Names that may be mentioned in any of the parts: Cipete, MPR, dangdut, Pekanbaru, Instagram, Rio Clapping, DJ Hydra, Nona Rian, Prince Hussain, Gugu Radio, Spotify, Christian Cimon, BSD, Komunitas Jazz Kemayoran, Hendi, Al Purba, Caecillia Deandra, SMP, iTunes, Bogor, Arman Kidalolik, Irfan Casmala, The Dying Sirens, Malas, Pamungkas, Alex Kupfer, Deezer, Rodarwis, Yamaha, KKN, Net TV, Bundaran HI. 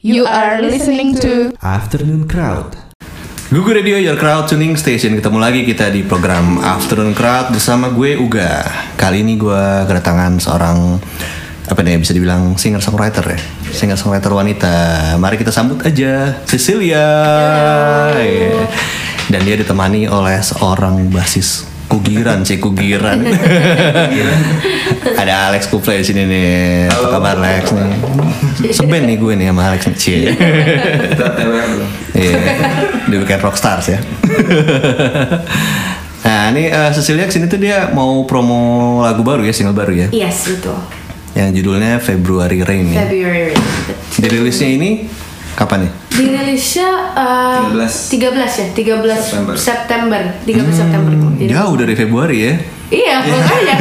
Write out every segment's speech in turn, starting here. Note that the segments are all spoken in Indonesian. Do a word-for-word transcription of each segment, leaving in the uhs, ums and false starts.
You are listening to Afternoon Crowd. Gugu Radio, your crowd tuning station. Ketemu lagi kita di program Afternoon Crowd bersama gue Uga. Kali ini gue kedatangan seorang apa nih bisa dibilang singer songwriter ya, singer songwriter wanita. Mari kita sambut aja Caecillia. Yeah. Dan dia ditemani oleh seorang bassist kugiran, sih kugiran. Ada Alex Kupfer di sini nih. Halo, apa kabar Alex nih? Seben nih gue nih sama Alex nih. Cie. Iya. Dia bukan rockstars ya. Nah, ini uh, Caecillia kesini tuh dia mau promo lagu baru ya, single baru ya? Yes, betul. Yang judulnya February Rain. February Rain. Dirilisnya ini kapan nih? Dirilisnya uh, tiga belas ya, tiga belas September. September. tiga belas hmm, September. Jauh dari Februari ya. Iya, pokoknya.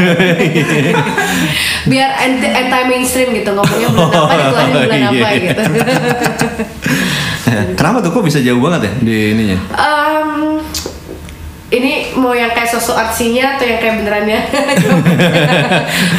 Biar anti-mainstream gitu, ngomongnya bulan apa dikeluarin bulan apa gitu. Kenapa tuh kok bisa jauh banget ya di ininya? Um, Ini mau yang kayak sosok aksinya atau yang kayak benerannya?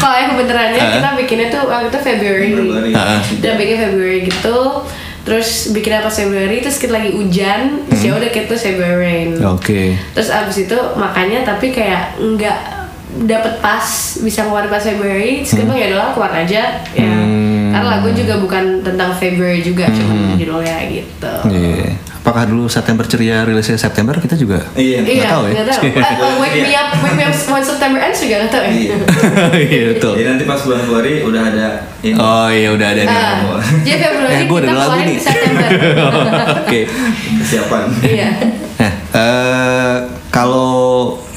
Kalau yang benerannya uh, kita bikinnya tuh waktu itu February, uh, dan bikin February gitu. Terus bikin apa February, terus kita lagi hujan, terus ya udah gitu February Rain. Oke. Okay. Terus abis itu makanya tapi kayak nggak dapet pas bisa keluar pas February, terus kita ya udahlah keluar aja. Ya. Hmm. Karena lagu juga bukan tentang February juga, hmm. cuma judulnya gitu. Yeah. Apakah dulu September ceria rilisnya September kita juga iya, nggak tahu ya. Nggak tahu. uh, wake me up, wake me up when September ends juga nggak tahu ya. Iya betul. Jadi nanti pas bulan Februari udah ada. Ini. Oh iya udah ada nih. Uh, jadi Februari eh, kita mulai di September. Oke. Persiapan. Iya. Nah, uh, kalau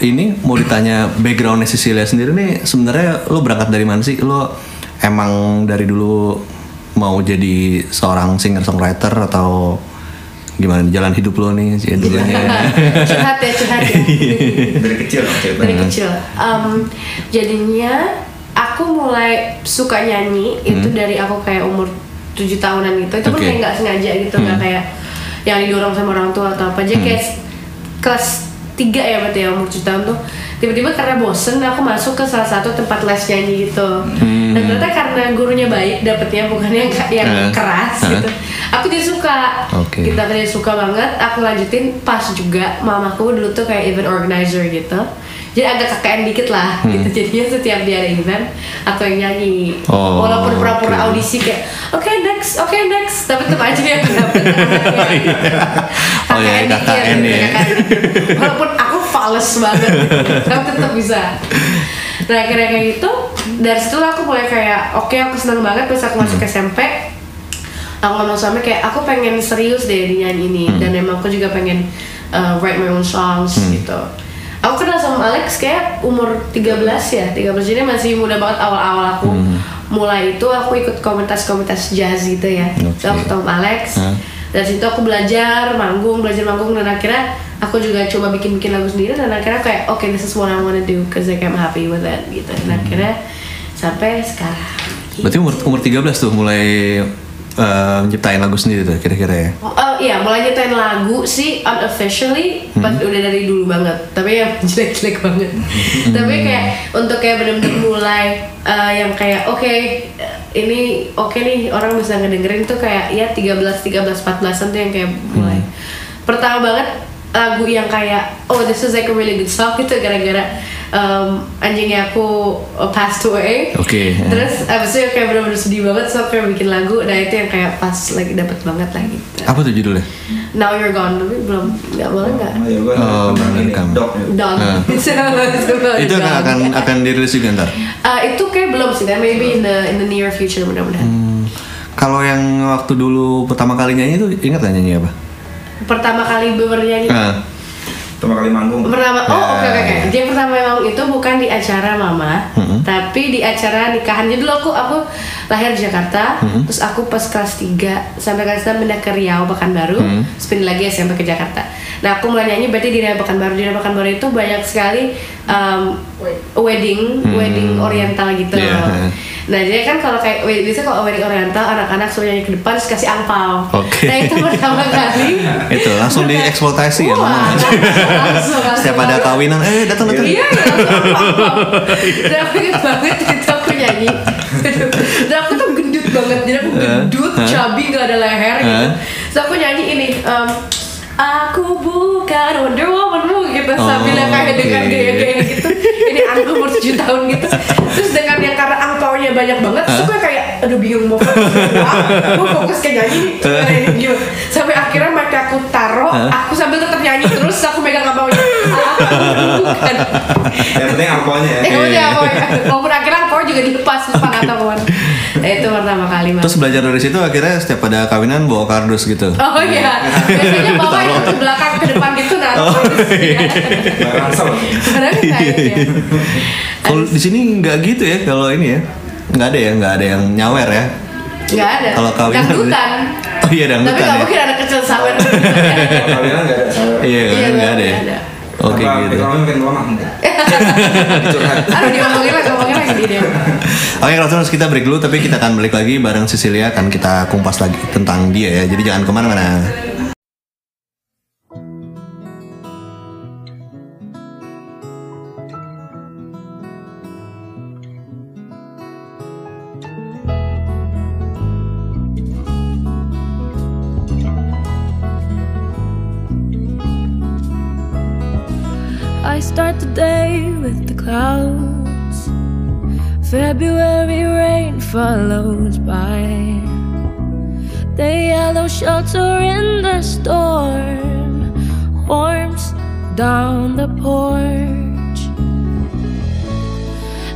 ini mau ditanya backgroundnya Caecillia sendiri nih, sebenarnya lo berangkat dari mana sih? Lo emang dari dulu mau jadi seorang singer songwriter atau gimana jalan hidup lo nih sih dulunya? Curhat ya, curhat ya. Dari kecil, okay, dari kecil. Um, jadinya aku mulai suka nyanyi hmm. itu dari aku kayak umur tujuh tahunan gitu. Itu okay. pun kayak nggak sengaja gitu, nggak hmm. kayak yang didorong sama orang tua atau apa aja. Hmm. Kayak kelas tiga ya berarti ya, umur tujuh tahun tuh tiba-tiba karena bosen aku masuk ke salah satu tempat les nyanyi gitu. Hmm. Dan ternyata karena gurunya baik, dapetnya bukannya yang uh, keras uh. gitu. Aku jadi suka, okay. gitu, aku jadi suka banget. Aku lanjutin pas juga mamaku dulu tuh kayak event organizer gitu. Jadi agak kakean dikit lah, hmm. gitu. Jadinya setiap dia ada event atau yang nyanyi, oh, walaupun pura-pura okay. audisi kayak, oke okay, next, oke okay, next, tapi tetap aja dia dapet. Oh iya, kakaknya nih. Walaupun aku fales banget, tapi tetap bisa. Nah akhirnya kayak gitu, dari situ aku mulai kayak, oke okay, aku seneng banget pas aku masuk hmm. S M P. Aku ngomong sama kayak aku pengen serius deh di nyanyi ini, hmm. dan emang aku juga pengen uh, write my own songs hmm. gitu. Aku kenal sama Alex kayak umur tiga belas ya, tiga belas jadi masih muda banget awal-awal aku hmm. mulai itu aku ikut komunitas-komunitas jazz gitu ya. Okay. So aku ketemu Alex, huh? dari situ aku belajar manggung, belajar manggung dan akhirnya aku juga coba bikin-bikin lagu sendiri dan akhirnya kayak oke okay, this is what I wanna do cause like I'm happy with it gitu. Dan hmm. akhirnya sampai sekarang. Gitu. Berarti umur umur tiga belas tuh mulai Uh, menciptain lagu sendiri tuh kira-kira ya? Uh, iya, mulai nyiptain lagu sih unofficially hmm. pas udah dari dulu banget. Tapi ya jelek-jelek banget. Hmm. Tapi kayak untuk kayak benar-benar mulai uh, yang kayak oke okay, ini oke okay nih orang bisa ngedengerin tuh kayak ya tiga belas, tiga belas, empat belasan tuh yang kayak mulai. Hmm. Pertama banget lagu yang kayak oh this is like a really good song gitu gara-gara Um, anjingnya aku uh, passed away. Oke. Okay, yeah. Terus abis itu kayak bener-bener sedih banget, so aku bikin lagu. Nah itu yang kayak pas lagi dapet banget lagi. Gitu. Apa tuh judulnya? Now You're Gone, tapi belum nggak boleh nggak? Oh, you're oh bener kamu. Dog. Itu akan akan akan dirilis juga ntar? Uh, itu kayak belum sih, maybe in the in the near future mudah-mudahan. Hmm, kalau yang waktu dulu pertama kali nyanyi itu ingat nggak nyanyi apa? Pertama kali bernyanyi. Uh. Pertama kali manggung. Pertama, oh oke okay, oke okay. Dia pertama manggung itu bukan di acara mama, mm-hmm. tapi di acara nikahan. Jadi dulu aku aku lahir di Jakarta, mm-hmm. terus aku pas kelas tiga sampai kelas enam pindah ke Riau Pekanbaru, mm-hmm. terus pindah lagi S M P ke Jakarta. Nah aku mulai nyanyi berarti di Riau Pekanbaru. Di Riau Pekanbaru itu banyak sekali um, wedding, mm-hmm. wedding oriental gitu. Yeah. Nah jadi kan kalau kayak biasanya kalau wedding oriental anak-anak suruh nyanyi ke depan terus kasih angpau. Okay. Nah itu pertama kali itu langsung dieksploitasi ya mama. Langsung, setiap langsung, ada langsung. Kawinan eh datang datang. Iya ya langsung. Aku inget banget itu aku nyanyi. Dan aku tuh gendut banget, jadi aku gendut, uh, chubby, gak ada leher uh, gitu. So aku nyanyi ini, um, aku bukan Wonder Woman-mu gitu, oh, sambilnya kayak okay, dengan gaya-gaya gitu. Ini aku umur tujuh tahun gitu. Terus dengan yang karena angpaunya banyak banget, terus gue kayak aduh bingung mau fokus, gue fokus ke nyanyi ini gitu. Sampai akhirnya mic aku taruh, aku sambil tetap nyanyi terus aku megang angpaunya. Bukan. Yang penting angpaunya ya. Yang penting angpaunya. Walaupun akhirnya angpau juga dilepas depan ataupun. Itu pertama kali. Terus belajar dari situ akhirnya setiap ada kawinan bawa kardus gitu. Oh iya. Biasanya bawa itu ke belakang ke depan gitu nanti. Oh iya. Barang kayaknya. Kalau di sini nggak gitu ya, kalau ini ya. Nggak ada ya, nggak ada yang nyawer ya. Nggak ada. Kalau kawinan dangdutan. Oh iya dangdutan. Tapi nggak mungkin ada kecil sawer. Kawinan nggak ada sawer. Iya nggak ada. Oke gitu. Kalau mungkin lemah enggak. Aduh diomongin lagi, ngomongin lagi di dia. Oke, langsung kita break dulu, tapi kita akan balik lagi bareng Caecillia, akan kita kumpas lagi tentang dia ya. Jadi jangan kemana-mana. I start the day with the clouds. February rain follows by. The yellow shelter in the storm warms down the porch.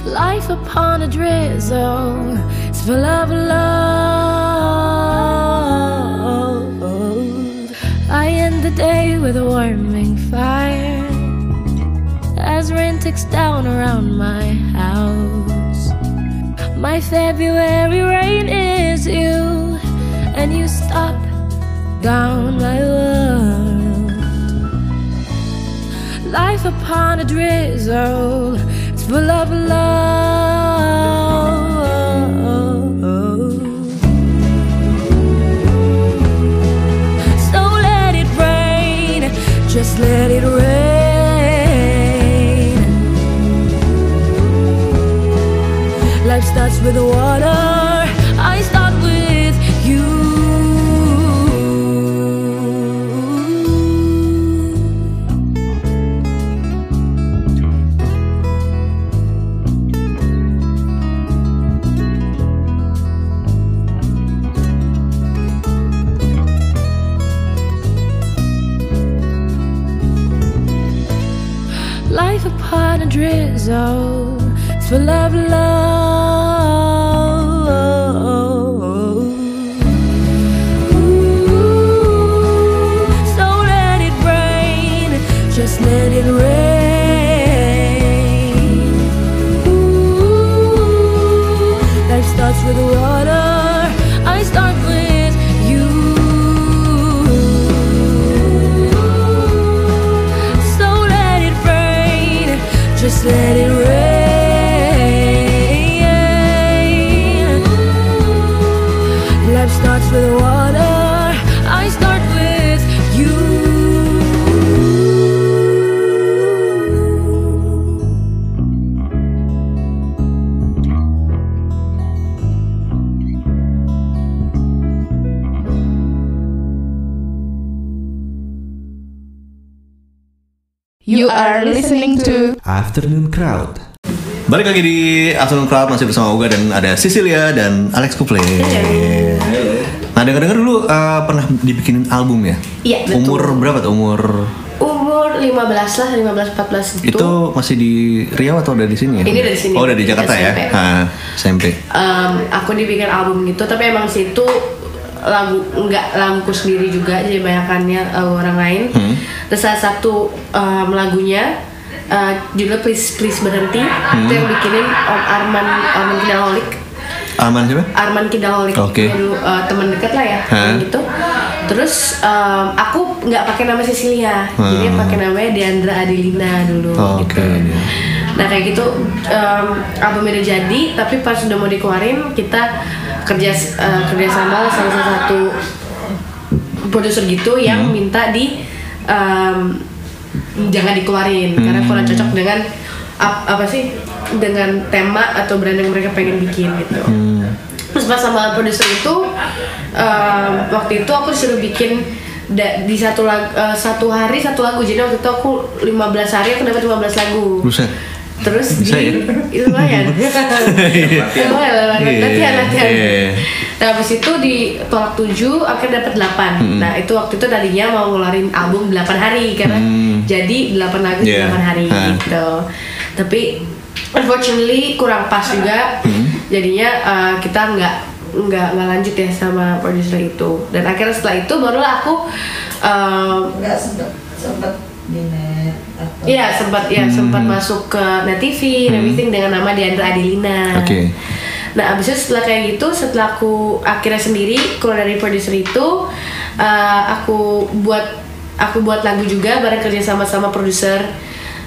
Life upon a drizzle is full of love. I end the day with a warming fire as rain ticks down around my house. My February rain is you, and you stop down my world. Life upon a drizzle, it's full of love. So let it rain, just let it rain. Life starts with water, I start with you. Life upon a drizzle, it's full of love. Let it rain. Ooh, life starts with water. I start with you. So let it rain. Just let it rain. Life starts with water. I start with you. You are listening to Afternoon Crowd. Balik lagi di Afternoon Crowd, masih bersama Uga dan ada Caecillia dan Alex Kupfer. Nah, dengar-dengar dulu uh, pernah dibikinin album ya? Iya, betul. Umur berapa tuh? Umur Umur lima belas lah, lima belas empat belas itu. Itu masih di Riau atau udah di sini ya? Ini dari sini. Oh, udah di Jakarta S M P. Ya? Heeh, S M P. Um, aku dibikin album gitu, tapi emang situ lagu enggak laguku sendiri juga, jadi banyakannya uh, orang lain. Hmm. Terus salah satu um, lagunya uh, judulnya Please Please Berhenti. Hmm. Itu yang bikinin Om Arman Arman Kidalolik. Arman siapa? Arman Kidalolik. Oke. Okay. Uh, teman dekat lah ya, gitu. Terus um, aku nggak pakai nama Caecillia, hmm. jadi pakai namanya Deandra Adelina dulu. Oh, gitu. Okay. Nah kayak gitu um, albumnya udah jadi, tapi pas udah mau dikeluarin kita kerja uh, kerjasama sama salah satu produser gitu yang hmm. minta di um, jangan dikeluarin hmm. karena kurang cocok dengan ap, apa sih dengan tema atau brand yang mereka pengen bikin gitu. Hmm. Terus pas sama produser itu uh, waktu itu aku disuruh bikin da, di satu lagu, uh, satu hari satu lagu. Jadi waktu itu aku lima belas hari aku dapat lima belas lagu. Buset. Terus bisa di, ya? Lumayan. Lumayan, latihan, latihan. Nah, habis itu di tolak tujuh, akhirnya dapat delapan. Mm-hmm. Nah, itu waktu itu tadinya mau ngeluarin album delapan hari karena mm. jadi delapan lagu yeah. delapan hari uh. gitu. Tapi unfortunately kurang pas juga. Mm-hmm. Jadinya uh, kita nggak nggak nggak lanjut ya sama produser itu. Dan akhirnya setelah itu barulah aku nggak uh, sempet sempet diner atau iya sempat ya hmm. sempat masuk ke Net T V dan everything hmm. dengan nama Deandra Adelina. Oke. Okay. Nah abis itu setelah kayak gitu, setelah aku akhirnya sendiri keluar dari produser itu, uh, aku buat aku buat lagu juga bareng kerja sama sama produser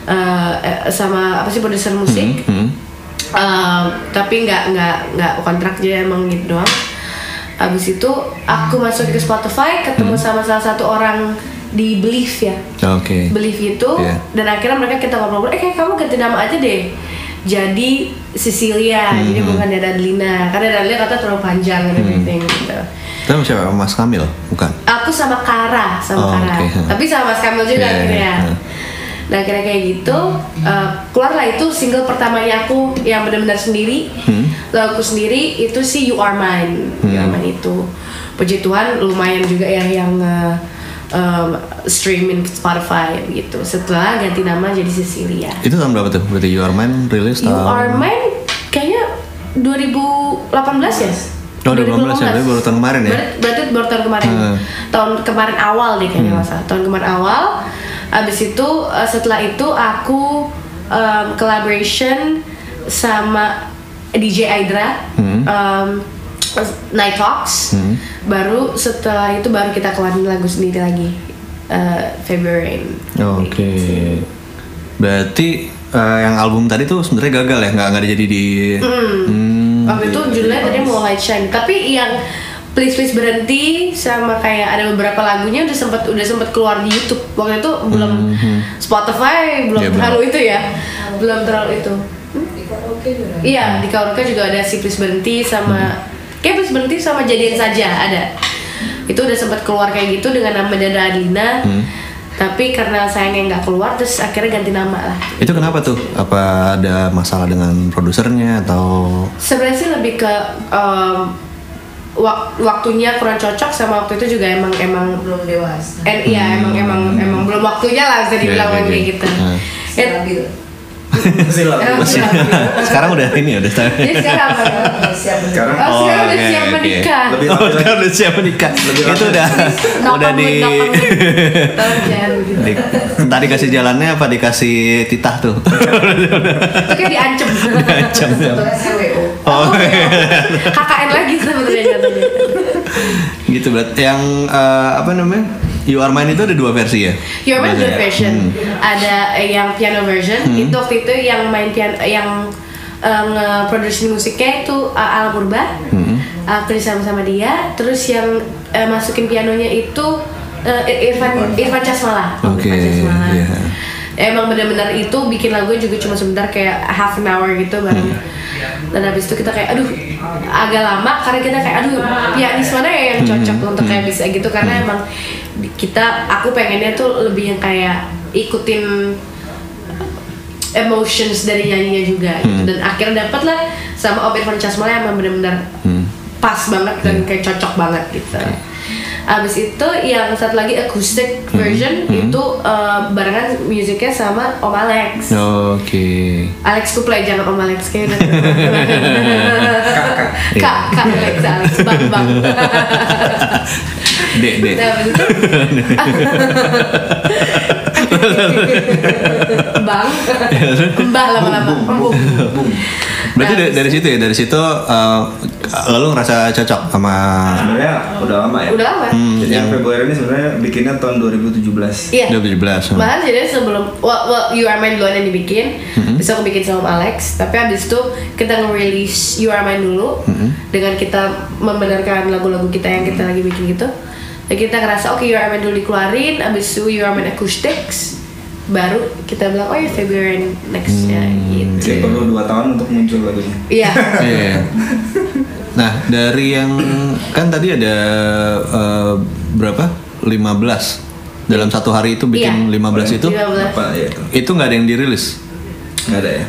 uh, sama apa sih produser musik. Hmm. Hmm. Uh, tapi nggak nggak nggak kontrak aja emang gitu doang. Abis itu aku masuk ke Spotify, ketemu hmm. sama salah satu orang di Belief ya, okay. Belief itu, yeah. Dan akhirnya mereka kita ngobrol-ngobrol, eh kayak kamu ganti nama aja deh, jadi Caecillia, mm-hmm. jadi bukan Dada Adelina, karena Dada Adelina kata terlalu panjang dan mm-hmm. everything gitu. Kamu siapa? Mas Kamil? Bukan? Aku sama Kara, sama oh, Kara, okay. Tapi sama Mas Kamil juga yeah. akhirnya. Yeah. Nah akhirnya kayak gitu, mm-hmm. uh, keluarlah itu single pertamanya aku yang benar-benar sendiri, mm-hmm. lagu aku sendiri itu si You Are Mine, mm-hmm. You Are Mine itu, puji Tuhan lumayan juga ya yang uh, Um, streaming Spotify gitu. Setelah ganti nama jadi Caecillia. Itu tahun berapa tuh? Berarti You Are Mine rilis tahun You Are Mine kayaknya dua ribu delapan belas ya? Oh dua ribu delapan belas, dua ribu delapan belas. Ya, berarti baru tahun kemarin ya? Ber- berarti baru tahun kemarin hmm. Tahun kemarin awal deh kayaknya hmm. masa tahun kemarin awal. Abis itu setelah itu aku um, collaboration sama D J Hydra hmm. um, Night Talks hmm. baru setelah itu baru kita keluarin lagu sendiri lagi uh, February. Oke. Okay. Berarti uh, yang album tadi tuh sebenarnya gagal ya, nggak nggak jadi di. Hmm. Hmm. Waktu itu judulnya tadi mau Light Shine, tapi yang Please Please Berhenti sama kayak ada beberapa lagunya udah sempat udah sempat keluar di YouTube waktu itu belum hmm. Spotify belum yeah, terlalu bener. Itu ya, belum terlalu itu. Hmm? Di karaoke juga. Iya di karaoke juga ada si Please Berhenti sama. Hmm. Kayak Please Berhenti sama Jadian Saja ada. Itu udah sempat keluar kayak gitu dengan nama Dada Adelina. Hmm. Tapi karena sayangnya nggak keluar, terus akhirnya ganti nama lah. Itu kenapa tuh? Apa ada masalah dengan produsernya atau? Sebenarnya sih lebih ke um, wak- waktunya kurang cocok sama waktu itu juga emang emang belum dewasa. And, hmm. Iya emang emang emang belum waktunya lah bisa dibilang yeah, yeah, kayak yeah. gitu. Hmm. Stabil. Sekarang udah ini ya udah tahu. Jadi sekarang udah siap menikah. Oh, sekarang udah siap menikah. Lebih udah udah siap menikah. Itu udah udah di tadi kasih jalannya apa dikasih titah tuh. Itu kayak diancam. Diancam. Oh. K K N lagi sebenarnya jatuhnya. Gitu berarti yang apa namanya? You Are Mine itu ada dua versi ya? You Are Mine ada dua version, hmm. ada yang piano version, hmm. itu waktu itu yang main piano, yang uh, nge-produksi musiknya itu uh, Al Purba, hmm. uh, kerja sama-sama dia, terus yang uh, masukin pianonya itu uh, Irfan Irfan Casmala. Oke. Okay. Yeah. Emang benar-benar itu bikin lagunya juga cuma sebentar kayak half an hour gitu bareng. Hmm. Dan habis itu kita kayak aduh agak lama karena kita kayak aduh pianis mana ya yang cocok hmm, untuk kayak hmm. bisa gitu karena hmm. emang kita aku pengennya tuh lebih yang kayak ikutin emotions dari nyanyinya juga hmm. gitu. Dan akhirnya dapat lah sama Irfan Casmala yang benar-benar hmm. pas banget dan hmm. kayak cocok banget gitu. Abis itu yang satu lagi acoustic version mm-hmm. itu uh, barengan musiknya sama Om Alex. Oh, oke. Okay. Alex Kupfer jangan Om Alex kayaknya. Kakak. Kakak Alex Alex bang bang. Dek dek. Bang. Mbah lama-lama. Berarti nah, dari, dari situ ya, dari situ uh, lalu ngerasa cocok sama. Sebenarnya udah lama ya. Udah lama. Hmm, jadi yang Februari ini sebenarnya bikinnya tahun dua ribu tujuh belas. Iya. dua ribu tujuh belas. Malah jadi sebelum well, well, You Are Mine duluan yang dibikin. Mm-hmm. Terus aku bikin sama Alex. Tapi abis itu kita nge-release You Are Mine dulu mm-hmm. dengan kita membenarkan lagu-lagu kita yang kita lagi bikin gitu. Dan kita ngerasa oke okay, You Are Mine dulu dikeluarin. Abis itu You Are Mine Acoustics. Baru kita bilang oh ya February next hmm, ya gitu. Jadi perlu dua tahun untuk muncul lagunya. Iya. Yeah. Nah, dari yang kan tadi ada uh, berapa? lima belas dalam satu hari itu bikin iya. lima belas itu lima belas. Apa ya itu? Itu nggak ada yang dirilis. Nggak ada ya?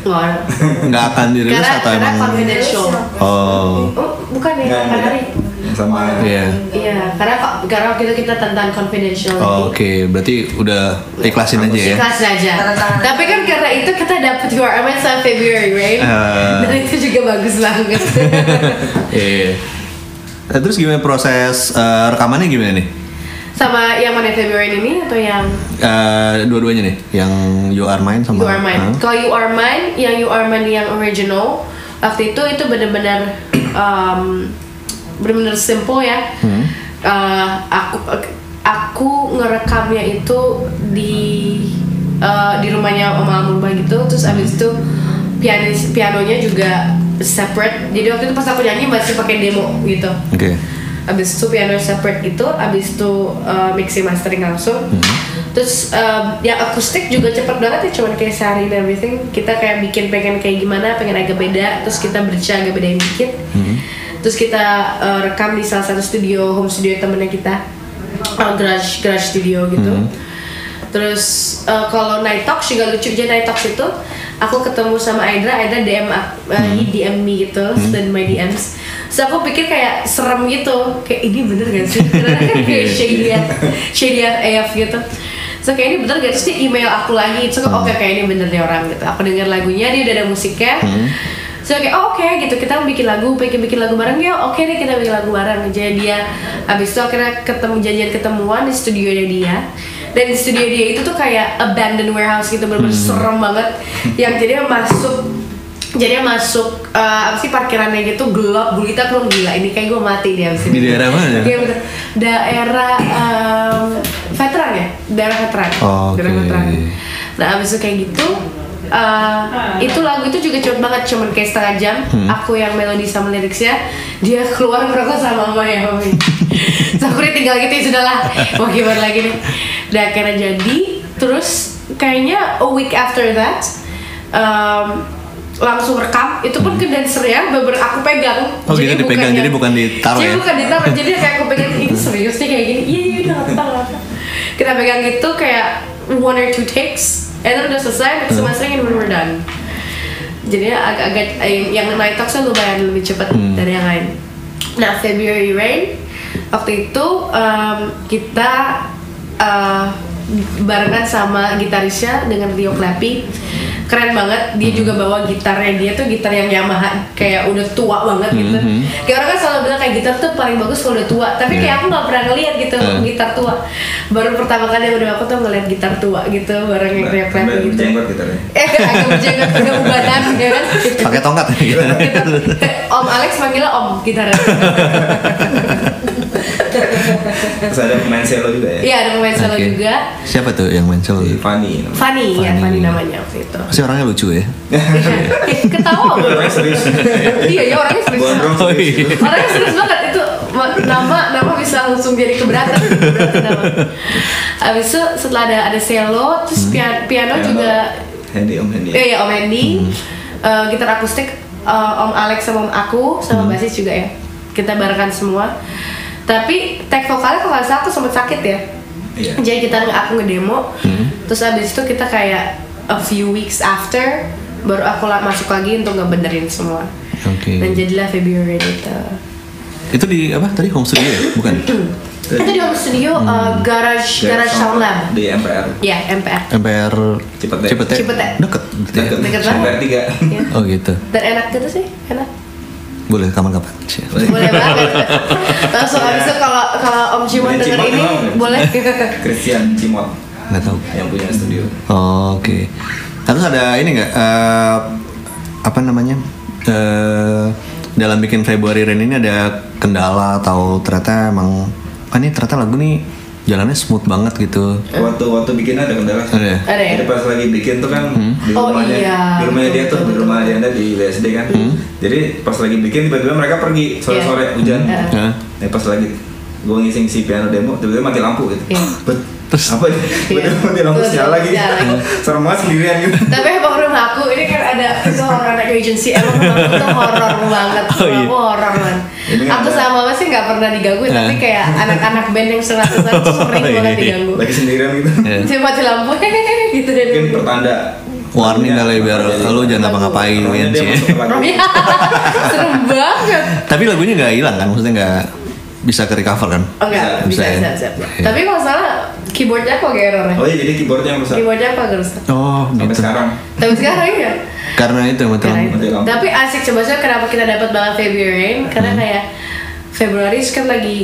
Nggak akan dirilis karena, atau karena emang confidential. Oh. Oh, bukan ya, karena sama ya. Iya, karena Pak, karena waktu itu kita tentang confidential. Oh, oke, okay. Berarti udah ikhlasin aja ya. Ikhlasin aja. Tapi kan karena itu kita dapat U R M sampai February, right? Uh. Dan itu juga bagus banget. Iya. Nah, terus gimana proses uh, rekamannya gimana nih? Sama yang mana, February ini atau yang uh, dua-duanya nih, yang You Are Mine sama You Are Mine. Huh? Kalau You Are Mine, yang You Are Mine yang original waktu itu itu benar-benar um, benar-benar simple ya. Hmm. Uh, aku aku ngerekamnya itu di uh, di rumahnya Oma Murba gitu, terus abis itu pianis pianonya juga separate. Jadi waktu itu pas aku nyanyi masih pakai demo gitu. Oke. Okay. Abis itu piano separate gitu, abis itu uh, mixing mastering langsung. Mm-hmm. Terus um, yang akustik juga cepet banget ya, cuman kayak sehari dan everything. Kita kayak bikin pengen kayak gimana, pengen agak beda, terus kita berca agak bedain dikit. Mm-hmm. Terus kita uh, rekam di salah satu studio, home studio temennya kita, uh, garage garage studio gitu. Mm-hmm. Terus uh, kalau Night Talks juga lucu aja. Night Talks itu aku ketemu sama Hydra, Hydra D M uh, hmm. D M me gitu, hmm. dan my D Ms. So aku pikir kayak serem gitu, kayak ini bener gak sih? Karena kan kayak shady, shady A F gitu. So kayak ini bener gak? Terus dia email aku lagi, so oke okay, kayak ini bener deh orang gitu. Aku denger lagunya, dia udah ada musiknya. Hmm. So kayak oh, oke okay, gitu, kita bikin lagu, pengen bikin lagu bareng ya, oke okay, deh kita bikin lagu bareng. Jadi dia abis itu akhirnya ketemu, janjian ketemuan di studionya dia. Dan di studio dia itu tuh kayak abandoned warehouse gitu, bener-bener hmm. serem banget. Yang jadinya masuk, jadinya masuk uh, apa sih parkirannya gitu gelap gulita, aku gila ini kayak gue mati dia abis ini. Di daerah mana? Dia bener daerah um, veteran ya, daerah veteran. Oh, daerah okay. veteran. Nah abis itu kayak gitu, uh, itu lagu itu juga cepet banget, cuman kayak setengah jam. Hmm. Aku yang melodi sama liriknya, dia keluar merokok sama mama ya, mami. Sakura tinggal gitu ya sudahlah, mau gimana lagi nih. Udah akhirnya jadi, terus kayaknya a week after that um, langsung rekam, itu pun ke dancernya bener aku pegang. Oh jadi gitu dipegang, bukan, jadi bukan ditaruh jadi ya? Jadi bukan ditaruh, jadi kayak aku pegang ini serius nih kayak gini, iya iya udah ngetang. Kita pegang gitu kayak one or two takes, and then udah selesai, mixing mastering and we're done. Jadi agak-agak yang Night Talksnya lumayan lebih cepat hmm. dari yang lain. Nah February Rain, waktu itu um, kita Uh, barengan sama gitarisnya dengan Rio Clapping. Keren banget, dia juga bawa gitarnya, dia tuh gitar yang Yamaha kayak udah tua banget gitu. Mm-hmm. Kayak orang kan selalu bilang kayak gitar tuh paling bagus kalau udah tua, tapi yeah. kayak aku gak pernah ngeliat gitu uh. gitar tua. Baru pertama kali yang udah aku tuh ngeliat gitar tua gitu bareng yang Rio Clapping gitu. Berjenggot gitarnya. Eh agak berjenggot, agak ubatan ya kan gitu. Pakai tongkat gitu. Om Alex panggilnya om gitarnya. Terus ada pemain solo juga ya? Iya ada pemain solo okay. juga. Siapa tuh yang main solo? Fani. Fani ya, Fani namanya waktu itu. Pasti orangnya lucu ya? Ketawa. Orangnya serius. Iya ya orangnya serius. Orangnya serius banget itu. Nama nama bisa langsung jadi keberatan. Abis itu setelah ada ada solo, terus hmm. piano, piano juga. Hendi, Om Hendi. Iya ya, Om Hendi. Hmm. Uh, gitar akustik uh, Om Alex sama Om aku sama hmm. basis juga ya. Kita barengan semua. Tapi tag vokalnya kalau nggak salah aku sempet sakit ya. Yeah. Jadi kita aku ngedemo, hmm. terus abis itu kita kayak a few weeks after baru aku masuk lagi untuk ngebenerin semua. Okay. Dan jadilah February itu. Itu di apa tadi home studio ya? Bukan? Itu di home studio hmm. uh, garage garage sound lab di M P R. Iya M P R. M P R Cipete. Cipete. Cipete. Deket. Deket. Deket lah. M P R tiga. Ya. Oh gitu. Dan enak gitu sih, enak. Boleh kapan-kapan. Boleh banget. Langsung habis itu kalau kalau Om Cimon denger Cimon ini mau, boleh. Christian Cimon. Enggak tahu yang punya studio. Oh, oke. Okay. Terus ada ini enggak uh, apa namanya? Uh, dalam bikin February Rain ini ada kendala atau ternyata emang ah ini ternyata lagu nih jalannya smooth banget gitu. Waktu waktu bikin ada kendala. Ada. Ada ya? Jadi pas lagi bikin tuh kan hmm. di rumahnya, oh, iya. di rumahnya dia tuh di rumah Deandra di B S D kan. Hmm. Jadi pas lagi bikin tiba-tiba mereka pergi sore-sore yeah. hujan. Hmm. Yeah. Nah, pas lagi gue ngisi ngisi piano demo, tiba-tiba mati lampu gitu. Yeah. But, terus apa ya? Yeah. Mati lampu sial lagi. Serem banget sendirian gitu. Tapi emang menurut aku ini kan ada itu horror agency, emang menurut aku horror banget, oh, yeah. Aku horror banget. Aku sama mama sih nggak pernah diganggu, yeah. Tapi kayak anak-anak band yang seratusan tuh sering banget diganggu. Lagi sendirian gitu. Yeah. Cuma mati lampu gitu deh. Mungkin pertanda. Warning kali biar lu jangan ngapa-ngapain ya. Serem banget. Tapi lagunya nggak hilang kan, maksudnya nggak bisa ke recover kan? Oh, enggak, bisa, bisa, bisa, bisa. Ya. Tapi kalau salah keyboardnya kok error ya? Oh iya, jadi keyboardnya rusak. Keyboardnya apa rusak? Oh, sampai gitu. Sekarang. Tapi sekarang ya. Karena itu yang betul. Tapi asik coba coba kenapa kita dapat banget February? Karena hmm. kayak Februari kan lagi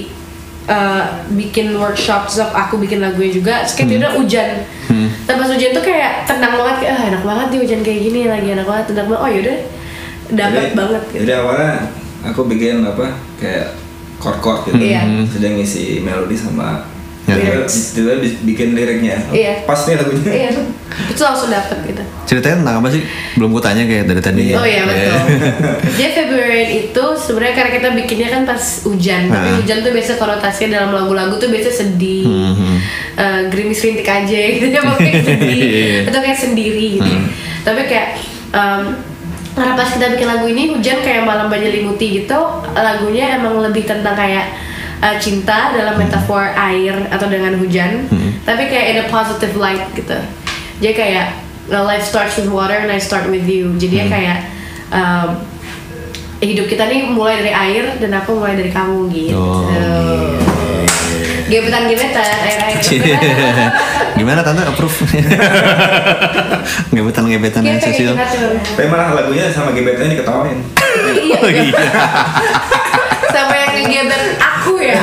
Uh, bikin workshop, so aku bikin lagunya juga. Sekitar udah hmm. hujan, hmm. tapi pas hujan tuh kayak tenang banget, kayak ah, enak banget nih hujan kayak gini lagi enak banget, tenang banget. Oh yaudah, dapat banget. Gitu. Jadi awalnya aku bikin apa kayak chord-chord gitu, hmm. sedang ngisi melodi sama tiba-tiba ya. Bikin liriknya, iya. Pas nih lagunya. Iya, itu langsung dapet gitu. Ceritanya tentang apa sih? Belum ku tanya kayak dari tadi. Oh iya betul. Jadi February itu sebenarnya karena kita bikinnya kan pas hujan, nah. Tapi hujan tuh biasa konotasinya dalam lagu-lagu tuh biasa sedih, hmm. uh, gerimis rintik aja gitu, ya kayak sedih atau kayak sendiri gitu. Hmm. Tapi kayak um, karena pas kita bikin lagu ini hujan kayak malam menyelimuti gitu, lagunya emang lebih tentang kayak Uh, cinta dalam metafor air atau dengan hujan, hmm. tapi kayak in a positive light gitu. Jadi kayak life starts with water and I start with you. Jadi hmm. kayak um, hidup kita nih mulai dari air dan aku mulai dari kamu gitu. Oh. Gebetan-gebetan air-air. Gimana tante approve? Gebetan-gebetan yang sosial. Tapi malah lagunya sama gebetannya diketawain. Iya. Oh, iya. Sama yang ngegebet aku ya.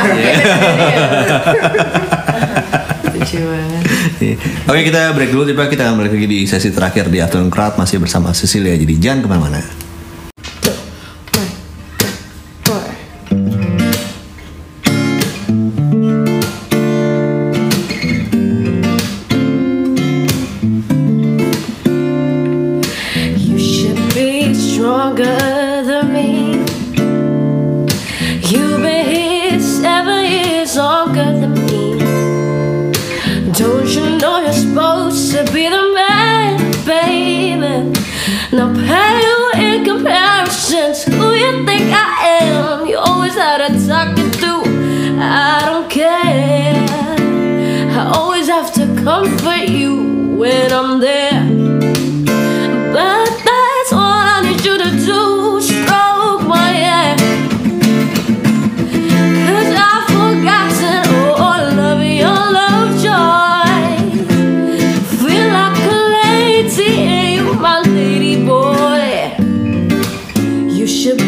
Lucu banget. Oke, kita break dulu tiba, kita akan balik lagi di sesi terakhir di Afternoon Crowd masih bersama Caecillia, jadi jangan kemana-mana. Stronger than me. You, you should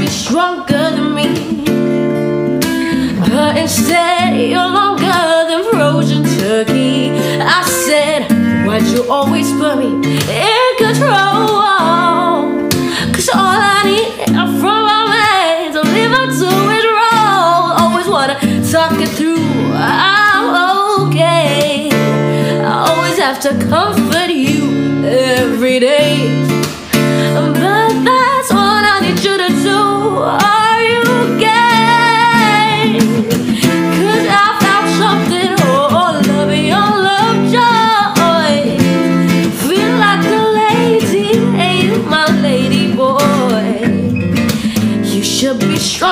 be stronger.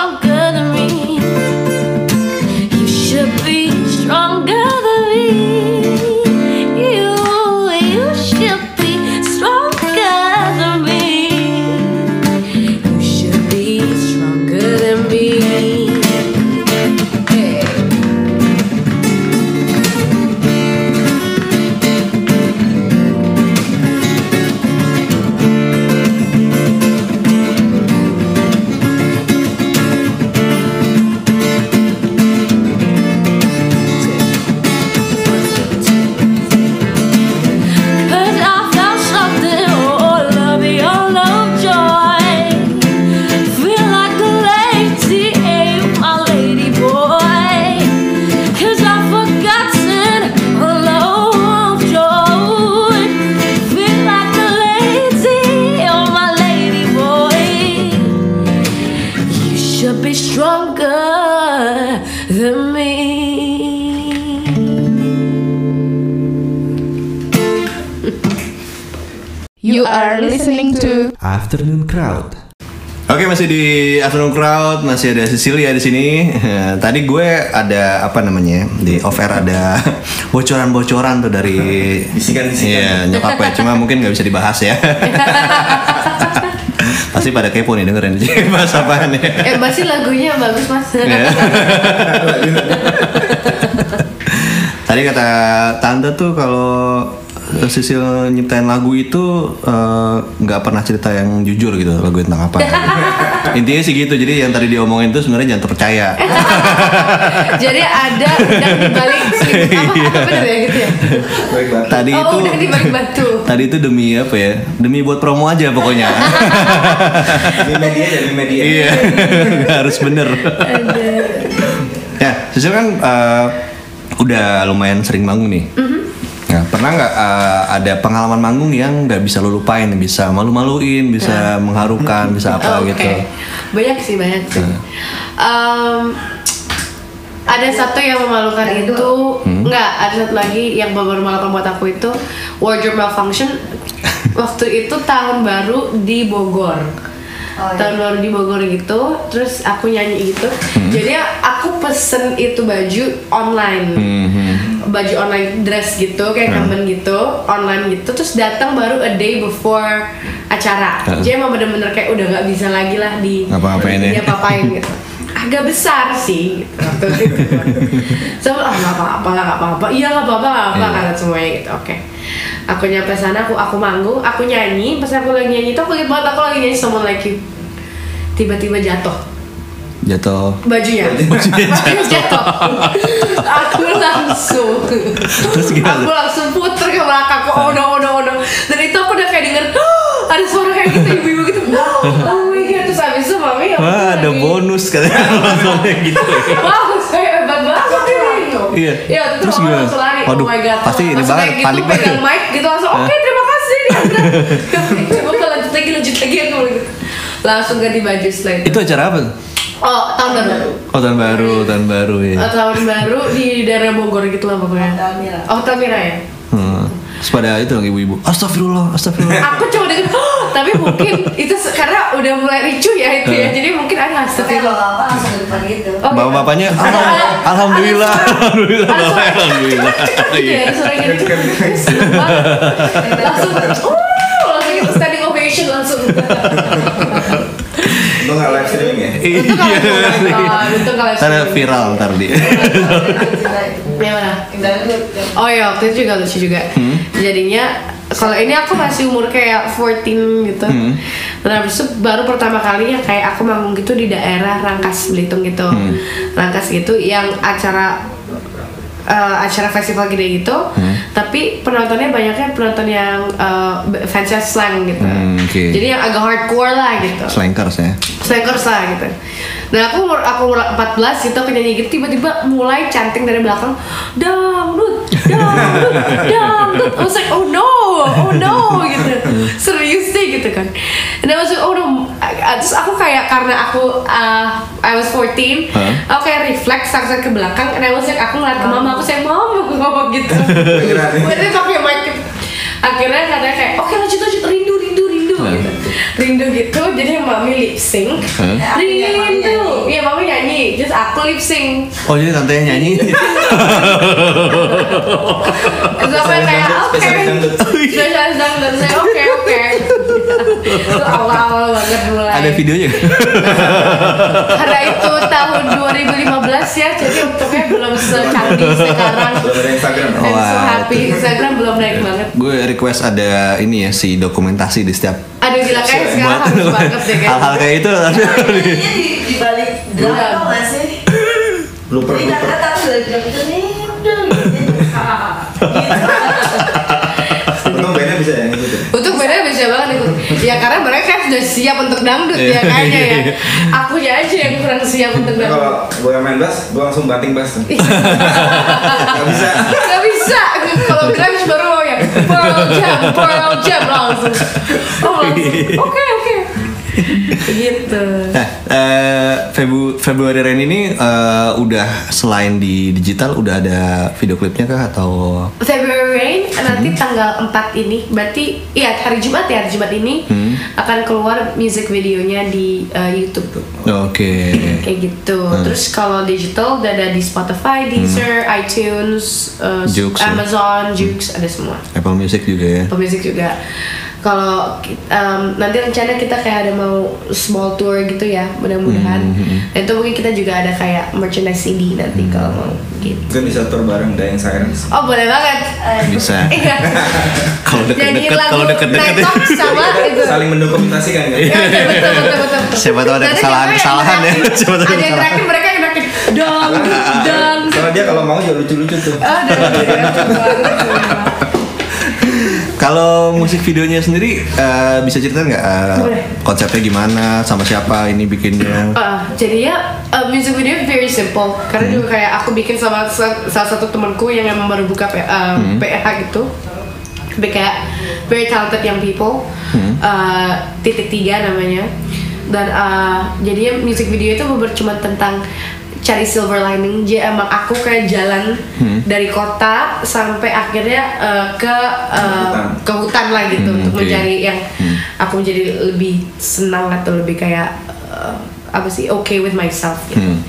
You are listening to Afternoon Crowd. Oke, masih di Afternoon Crowd, masih ada Caecillia di sini. Tadi gue ada apa namanya di off air ada bocoran-bocoran tuh dari bisikan-bisikan. Iya, nyokapnya, cuma mungkin nggak bisa dibahas ya. Pasti pada kepo nih dengerin Mas apaan ya. Eh pasti lagunya bagus Mas. Tadi kata Tante tuh kalau Cecil nyiptain lagu itu nggak uh, pernah cerita yang jujur gitu, lagu tentang apa. Intinya sih gitu. Jadi yang tadi diomongin itu sebenarnya jangan terpercaya. Jadi ada udang dibalik selimut apa, iya. Apa bener ya gitu ya. Tadi oh, itu udang dibalik batu. Tadi itu demi apa ya? Demi buat promo aja pokoknya. Demi media, demi media. Iya, nggak harus bener. Ya, Cecil kan uh, udah lumayan sering manggung nih. Mm-hmm. Nah, pernah nggak uh, ada pengalaman manggung yang nggak bisa lo lupain, bisa malu-maluin, bisa nah. mengharukan, bisa apa okay. gitu? Banyak sih banyak sih. Nah. Um, ada satu yang memalukan itu, hmm? nggak ada satu lagi yang baru malah buat aku itu wardrobe malfunction. Waktu itu tahun baru di Bogor. Oh, iya. Tahun baru di Bogor gitu, terus aku nyanyi gitu, hmm. jadi aku pesen itu baju online, hmm. baju online dress gitu, kayak hmm. kamben gitu, online gitu, terus datang baru a day before acara, hmm. jadi emang bener-bener kayak udah nggak bisa lagi lah di apa-apain ya, apa-apain gitu, agak besar sih, gitu. So ah nggak apa-apa lah, nggak apa-apa, iya nggak apa-apa, nggak apa-apa yeah. kan semuanya gitu, oke. Okay. Aku nyampe sana, aku aku manggung, aku nyanyi, pas aku lagi nyanyi itu aku inget banget aku lagi nyanyi Someone Like You. Tiba-tiba jatuh. Jatuh. Bajunya. Bajunya jatuh. jatuh. Aku langsung. Terus gimana? Aku langsung puter ke belakang, aku ono ono ono. Dan itu aku udah kayak denger, oh, ada suara kayak gitu ibu-ibu gitu. Oh, oh my god, terus habis itu mami aku. Wah, ada lagi. Bonus katanya langsung gitu. Wah, saya hebat banget itu. Iya. Ya, terus gimana? Waduh, oh pasti ini banget gitu, panik banget. Pegang mic gitu langsung, oke okay, terima kasih Deandra. Coba kita lanjut lagi, lanjut lagi aku gitu. Langsung ganti baju selain itu. Itu acara apa? Oh, tahun baru. Oh, tahun baru, tahun baru ya. Oh, tahun baru di daerah Bogor gitu lah pokoknya. Altamira. Oh, Altamira ya. Hmm. Terus pada itu lagi ibu-ibu, astagfirullah, astagfirullah. Aku coba denger, oh, tapi mungkin itu karena udah mulai ricu ya itu ya. Jadi mungkin ada astagfirullah. Gitu. Okay. Bapak-bapaknya alhamdulillah, alhamdulillah, alhamdulillah, bapak, alhamdulillah. Iya, langsung, oh, langsung itu standing ovation langsung. Itu nggak live streaming ya? Iya, itu nggak live streaming. Viral ntar dia. Yang mana? Oh iya, waktu itu juga lucu juga. Jadinya kalau ini aku masih umur kayak fourteen gitu. Hmm. Nah, habis itu baru pertama kali ya kayak aku manggung gitu di daerah Rangkas Bitung gitu. Hmm. Rangkas gitu yang acara uh, acara festival gede gitu. Hmm. Tapi penontonnya banyaknya penonton yang uh, fansnya slang gitu. Hmm, okay. Jadi yang agak hardcore lah gitu. Slangers ya. Slangers lah gitu. Nah aku umur aku umur empat belas gitu aku nyanyi gitu tiba-tiba mulai canting dari belakang dangdut dangdut dangdut terus like oh no oh no gitu serius deh gitu kan dan terus oh no terus aku kayak karena aku uh, I was fourteen huh? aku kayak refleks langsung ke belakang dan terus like aku ngeliat ke mama aku sayang mama aku ngomong gitu berarti pakai mic akhirnya karena kayak oke okay, lanjut lanjut rindu rindu rindu huh? gitu. Rindu gitu, jadi mami lip sync. Huh? Rindu, iya mami nyanyi, terus aku lip sync. Oh jadi tante yang nyanyi. Terus aku kayak oke, spesialis dangdut, saya oke oke. Itu awal-awal banget mulai. Ada videonya? Karena itu tahun dua ribu lima belas ya, jadi untungnya belum secanggih sekarang. Belum Instagram. Dan wow. So happy Instagram belum naik banget. Gue request ada ini ya si dokumentasi di setiap. Aduh gila kayak sekarang harus banget deh kayak hal-hal kayak itu kayaknya di balik drama tau gak sih? Ini kata-kata dari drama itu nih udah gitu untung bandnya bisa ya ngikutin untung bandnya bisa banget ngikutin ya karena mereka sudah siap untuk dangdut ya kayaknya ya aku aja yang kurang siap untuk dangdut kalau gue yang main bass, gue langsung banting bass gak bisa gak bisa kalau bilang baru Pearl Jam, Pearl Jam langsung. Oh langsung, oke okay, oke okay. Gitu. Nah, uh, Febu, Februari Rain ini uh, udah selain di digital, udah ada video klipnya kah atau? February Rain nanti hmm. tanggal empat ini, berarti iya hari Jumat ya, hari Jumat ini hmm. akan keluar music videonya di uh, YouTube. Oke. Okay. Kayak gitu. Hmm. Terus kalau digital udah ada di Spotify, Deezer, hmm. iTunes, uh, Jukes, Amazon, ya. Jukes, ada semua. Apple Music juga ya. Apple Music juga. Kalau um, nanti rencana kita kayak ada mau small tour gitu ya, mudah-mudahan. Mm-hmm. Itu mungkin kita juga ada kayak merchandise C D nanti mm-hmm. kalau mau gitu. Kita bisa tour bareng Dying Sirens. Oh boleh banget. Bisa. Kalau deket-deket, kalau deket-deket sama itu. Saling mendokumentasikan kan. Iya betul betul betul. Siapa tahu ada kesalahan-kesalahan ya. Ada terakhir mereka yang terakhir dong dong. Karena dia kalau mau jadi lucu-lucu tuh. Oh dong. Kalau musik videonya sendiri uh, bisa cerita nggak uh, konsepnya gimana, sama siapa ini bikinnya? Uh, jadi ya uh, music video very simple karena hmm. juga kayak aku bikin sama salah satu temanku yang emang baru buka uh, hmm. P H gitu, kayak very talented young people hmm. uh, titik tiga namanya, dan uh, jadinya music video itu bercuma tentang cari silver lining. Jadi emang aku kayak jalan hmm. dari kota sampai akhirnya uh, ke uh, hutan. ke hutan lah gitu hmm, untuk okay. mencari yang hmm. aku jadi lebih senang atau lebih kayak uh, apa sih okay with myself gitu. Hmm.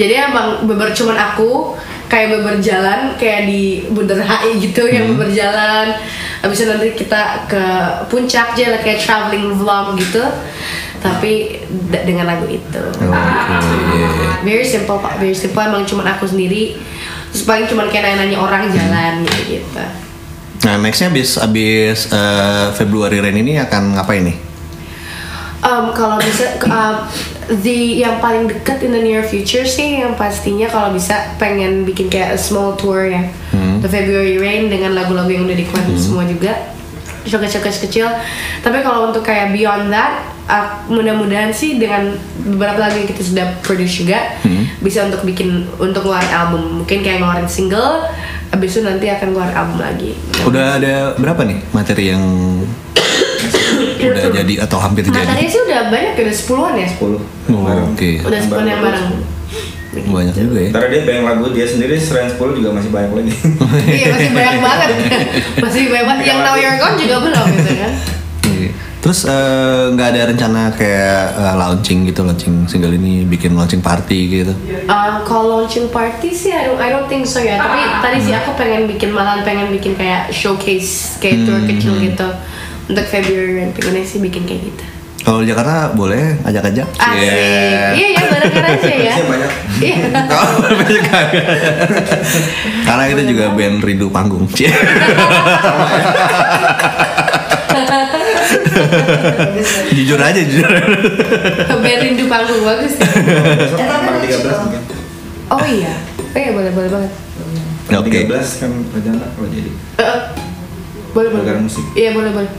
Jadi emang beber cuman aku kayak berjalan kayak di Bundaran H I gitu hmm. yang berjalan. Abis itu nanti kita ke puncak aja kayak traveling vlog gitu. Tapi d- dengan lagu itu oh, okay. Very simple pak, very simple, emang cuma aku sendiri. Terus paling cuma kayak nanya-nanya orang jalan hmm. gitu. Nah nextnya abis, abis uh, Februari Rain ini akan ngapain nih? Um, kalau bisa uh, the, yang paling dekat in the near future sih yang pastinya kalau bisa pengen bikin kayak a small tour ya hmm. The February Rain dengan lagu-lagu yang udah dikeluarin hmm. semua juga, showcase-showcase kecil. Tapi kalau untuk kayak beyond that, Uh, mudah-mudahan sih dengan beberapa lagu yang kita sudah produce juga hmm. bisa untuk bikin, untuk ngeluarin album. Mungkin kayak ngeluarin single, abis itu nanti akan ngeluarin album lagi. Udah ada berapa nih materi yang udah jadi atau hampir jadi? Materi sih udah banyak, udah sepuluhan ya? Sepuluh oh, okay. Udah sepuluh yang bareng. Banyak gitu. Juga ya. Karena dia banyak lagu dia sendiri, selain sepuluh juga masih banyak lagi. Iya masih banyak banget. Masih banyak banget, yang Now You're Gone juga belum gitu kan. Terus nggak uh, ada rencana kayak uh, launching gitu, launching single ini, bikin launching party gitu? Uh, kalau launching party sih, I don't, I don't think so ya. Tapi ah. tadi sih aku pengen bikin, malah pengen bikin kayak showcase, kayak hmm. tour kecil gitu untuk February dan pengennya sih bikin kayak gitu. Kalau Jakarta boleh ajak-ajak. Asik. Yeah. Iya, iya bareng-bareng aja ya. Banyak. Iya. Kalau banyak kagak. Karena kita juga band rindu panggung. jujur aja jujur band rindu panggung bagus sih. Oh iya, oh iya boleh boleh banget. Oke. tiga belas kan rencana kalau jadi. Boleh boleh. Iya boleh boleh.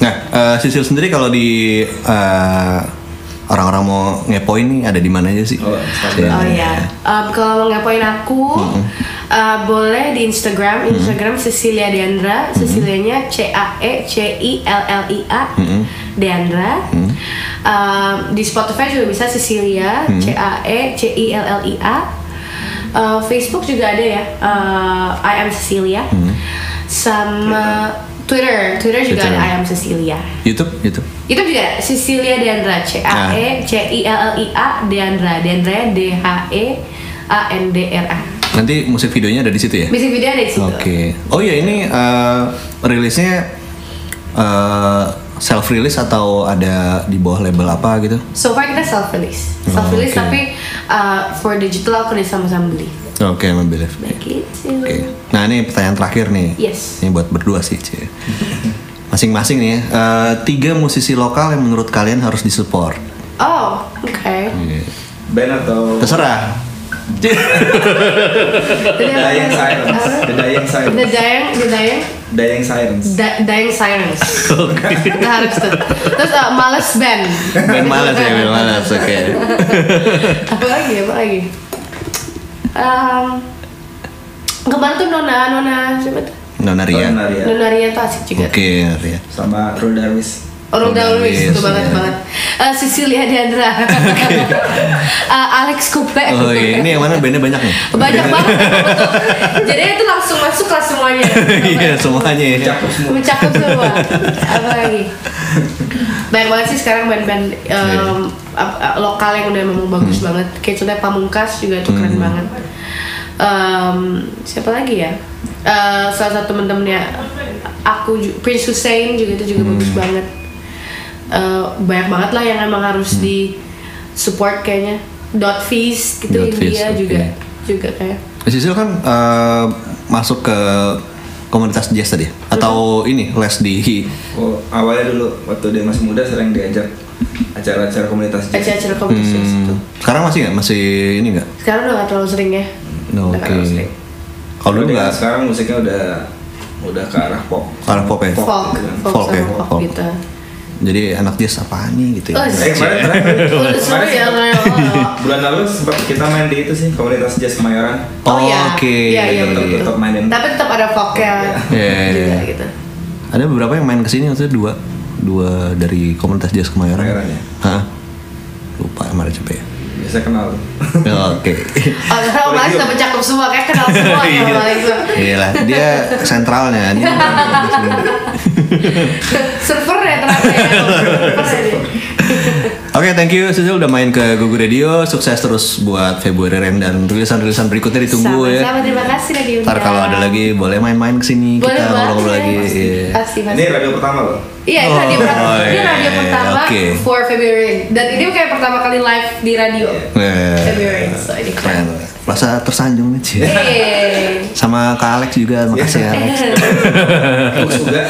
Nah, uh, Sisil sendiri kalau di uh, orang-orang mau ngepoin nih ada di mana aja sih? Oh, oh iya, um, kalau mau ngepoin aku mm-hmm. uh, boleh di Instagram, Instagram mm-hmm. Caecillia Deandra, mm-hmm. Cecilianya C A E C I L L I A mm-hmm. Deandra. Mm-hmm. Uh, di Spotify juga bisa Caecillia mm-hmm. C A E C I L L I A. Uh, Facebook juga ada ya, uh, I am Caecillia mm-hmm. sama Twitter, Twitter juga Twitter. Ada I am Caecillia. YouTube, YouTube. YouTube juga Caecillia Deandra, C A E C I L L I A Deandra, Deandra D H E A N D R A. Nanti musik videonya ada di situ ya? Musik video ada di situ. Oke. Okay. Oh ya ini uh, rilisnya uh, self release atau ada di bawah label apa gitu? So far kita self release, self release oh, okay. Tapi uh, for digital aku udah sama-sama beli. Oke, okay, membeli. Oke. Okay. Nah ini pertanyaan terakhir nih. Yes. Ini buat berdua sih, Cie. Masing-masing nih ya. Uh, tiga musisi lokal yang menurut kalian harus disupport. Oh, oke. Okay. Okay. Band atau? Terserah. The Dying Sirens. The Dying Sirens. The Dying, The Dying. Dying Sirens. Da- Dying Sirens. Oke. Okay. Kita harus tuh. Terus uh, Malas band. Band Malas ya, band Malas. Oke. Okay. Apa lagi? Apa lagi? Um, kemarin tuh Nona, Nona siapa tuh? Nona Rian. Nona Rian tuh asik juga. Oke, okay, Rian. Sama Rodarwis. Rodarwis, itu banget yeah. banget. Uh, Caecillia Deandra, uh, Alex Kupfer. Oh iya, ini yang mana bandnya banyak nih? Banyak banget, betul. Jadi itu langsung masuk lah semuanya. Iya, semuanya ya. Mencakup semua. Mencakup semua. Apa lagi? Banyak banget sih sekarang band-band um, yeah. lokal yang udah memang bagus hmm. banget. Kayak contohnya Pamungkas juga tuh keren hmm. banget. Um, siapa lagi ya? Uh, salah satu temen-temennya aku, Prince Hussain juga itu juga hmm. bagus banget. Uh, banyak banget lah yang emang harus hmm. di support kayaknya. Dot fees gitu Dot India fees, juga okay. juga kayak. Cecil kan uh, masuk ke komunitas jazz tadi atau hmm. ini les di oh, awalnya dulu waktu dia masih muda sering diajak acara-acara komunitas jazz. Acara-acara komunitas jazz hmm. itu. Sekarang masih nggak? Masih ini nggak? Sekarang udah nggak terlalu sering ya. No, Oke. Okay. Kalau dulu nggak? Sekarang musiknya udah udah ke arah pop. Ke arah pop ya. Folk, folk, folk, folk, ya. folk, folk gitu. Jadi anak jazz apaan nih gitu ya? Oh, eh, kemarin, kemarin, kemarin bulan lalu sempat kita main di itu sih Komunitas Jazz Kemayoran. Oh, oh ya. Oke. Okay. Ya, ya, tetap, tetap mainin. Tapi tetap ada vokal. Yeah. Juga gitu. Ada beberapa yang main kesini maksudnya dua dua dari Komunitas Jazz Kemayoran. Kemayoran ya? Hah? Lupa sama Cipete. Biasa kenal. Oke. Orang Malas udah mencakup semua, kayak kenal semua ya Malas. Iyalah, dia sentralnya. Dia server ya ternyata ya. Oke, okay, thank you Cecil udah main ke Gugu Radio. Sukses terus buat Februari Rem dan rilisan-rilisan berikutnya ditunggu sama, ya. Sama, terima kasih lagi. Ntar kalau ada lagi boleh main-main kesini boleh kita ngobrol-ngobrol lagi. Pasti, yeah. pasti, pasti. Ini radio pertama loh. Iya, oh, radio pertama. Oh, ini yeah, radio pertama okay. for February. Dan ini kayak pertama kali live di radio. Yeah. February. So ini keren. Rasa tersanjung nih sih. Hey. Sama Kak Alex juga, makasih yeah. Alex. Terus juga.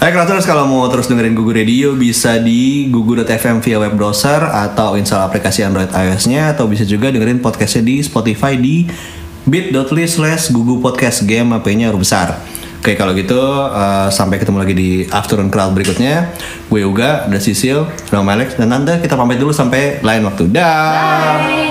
Oke, kreators kalau mau terus dengerin Gugu Radio bisa di gugu dot f m via web browser atau install aplikasi Android iOS-nya atau bisa juga dengerin podcastnya di Spotify di bit dot l y slash gugu podcast game A P-nya huruf besar. Oke, kalau gitu uh, sampai ketemu lagi di Afternoon Crowd berikutnya. Gue Yoga, ada Cecil, ada Alex, dan Nanda. Kita pamit dulu sampai lain waktu. Dah. Bye.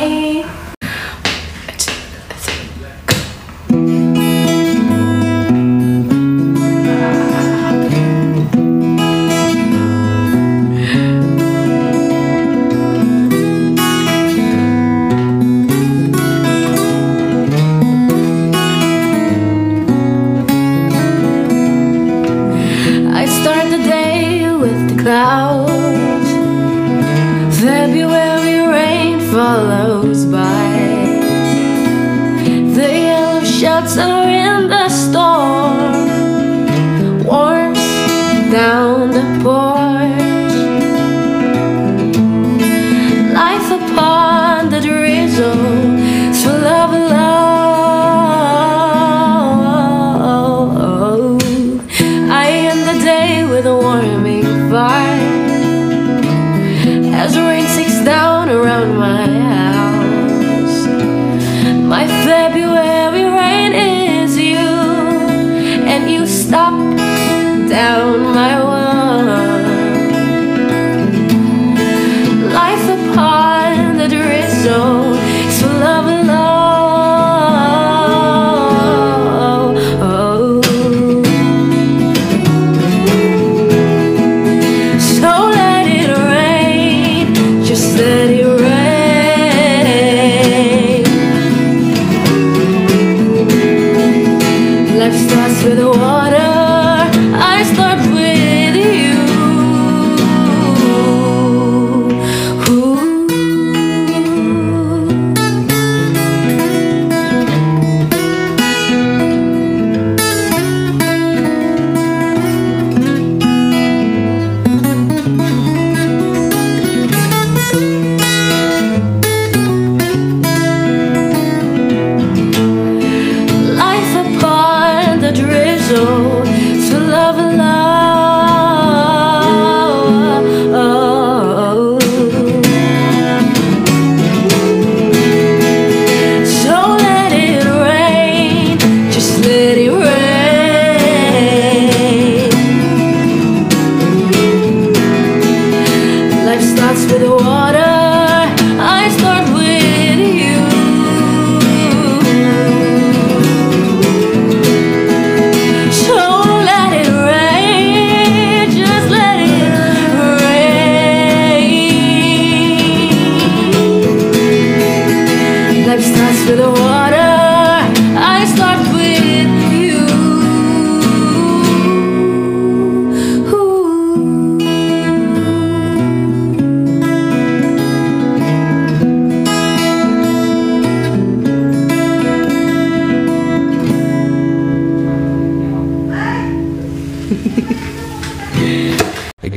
Starts with water, I start with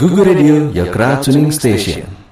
Gugu Radio, your crowd tuning station.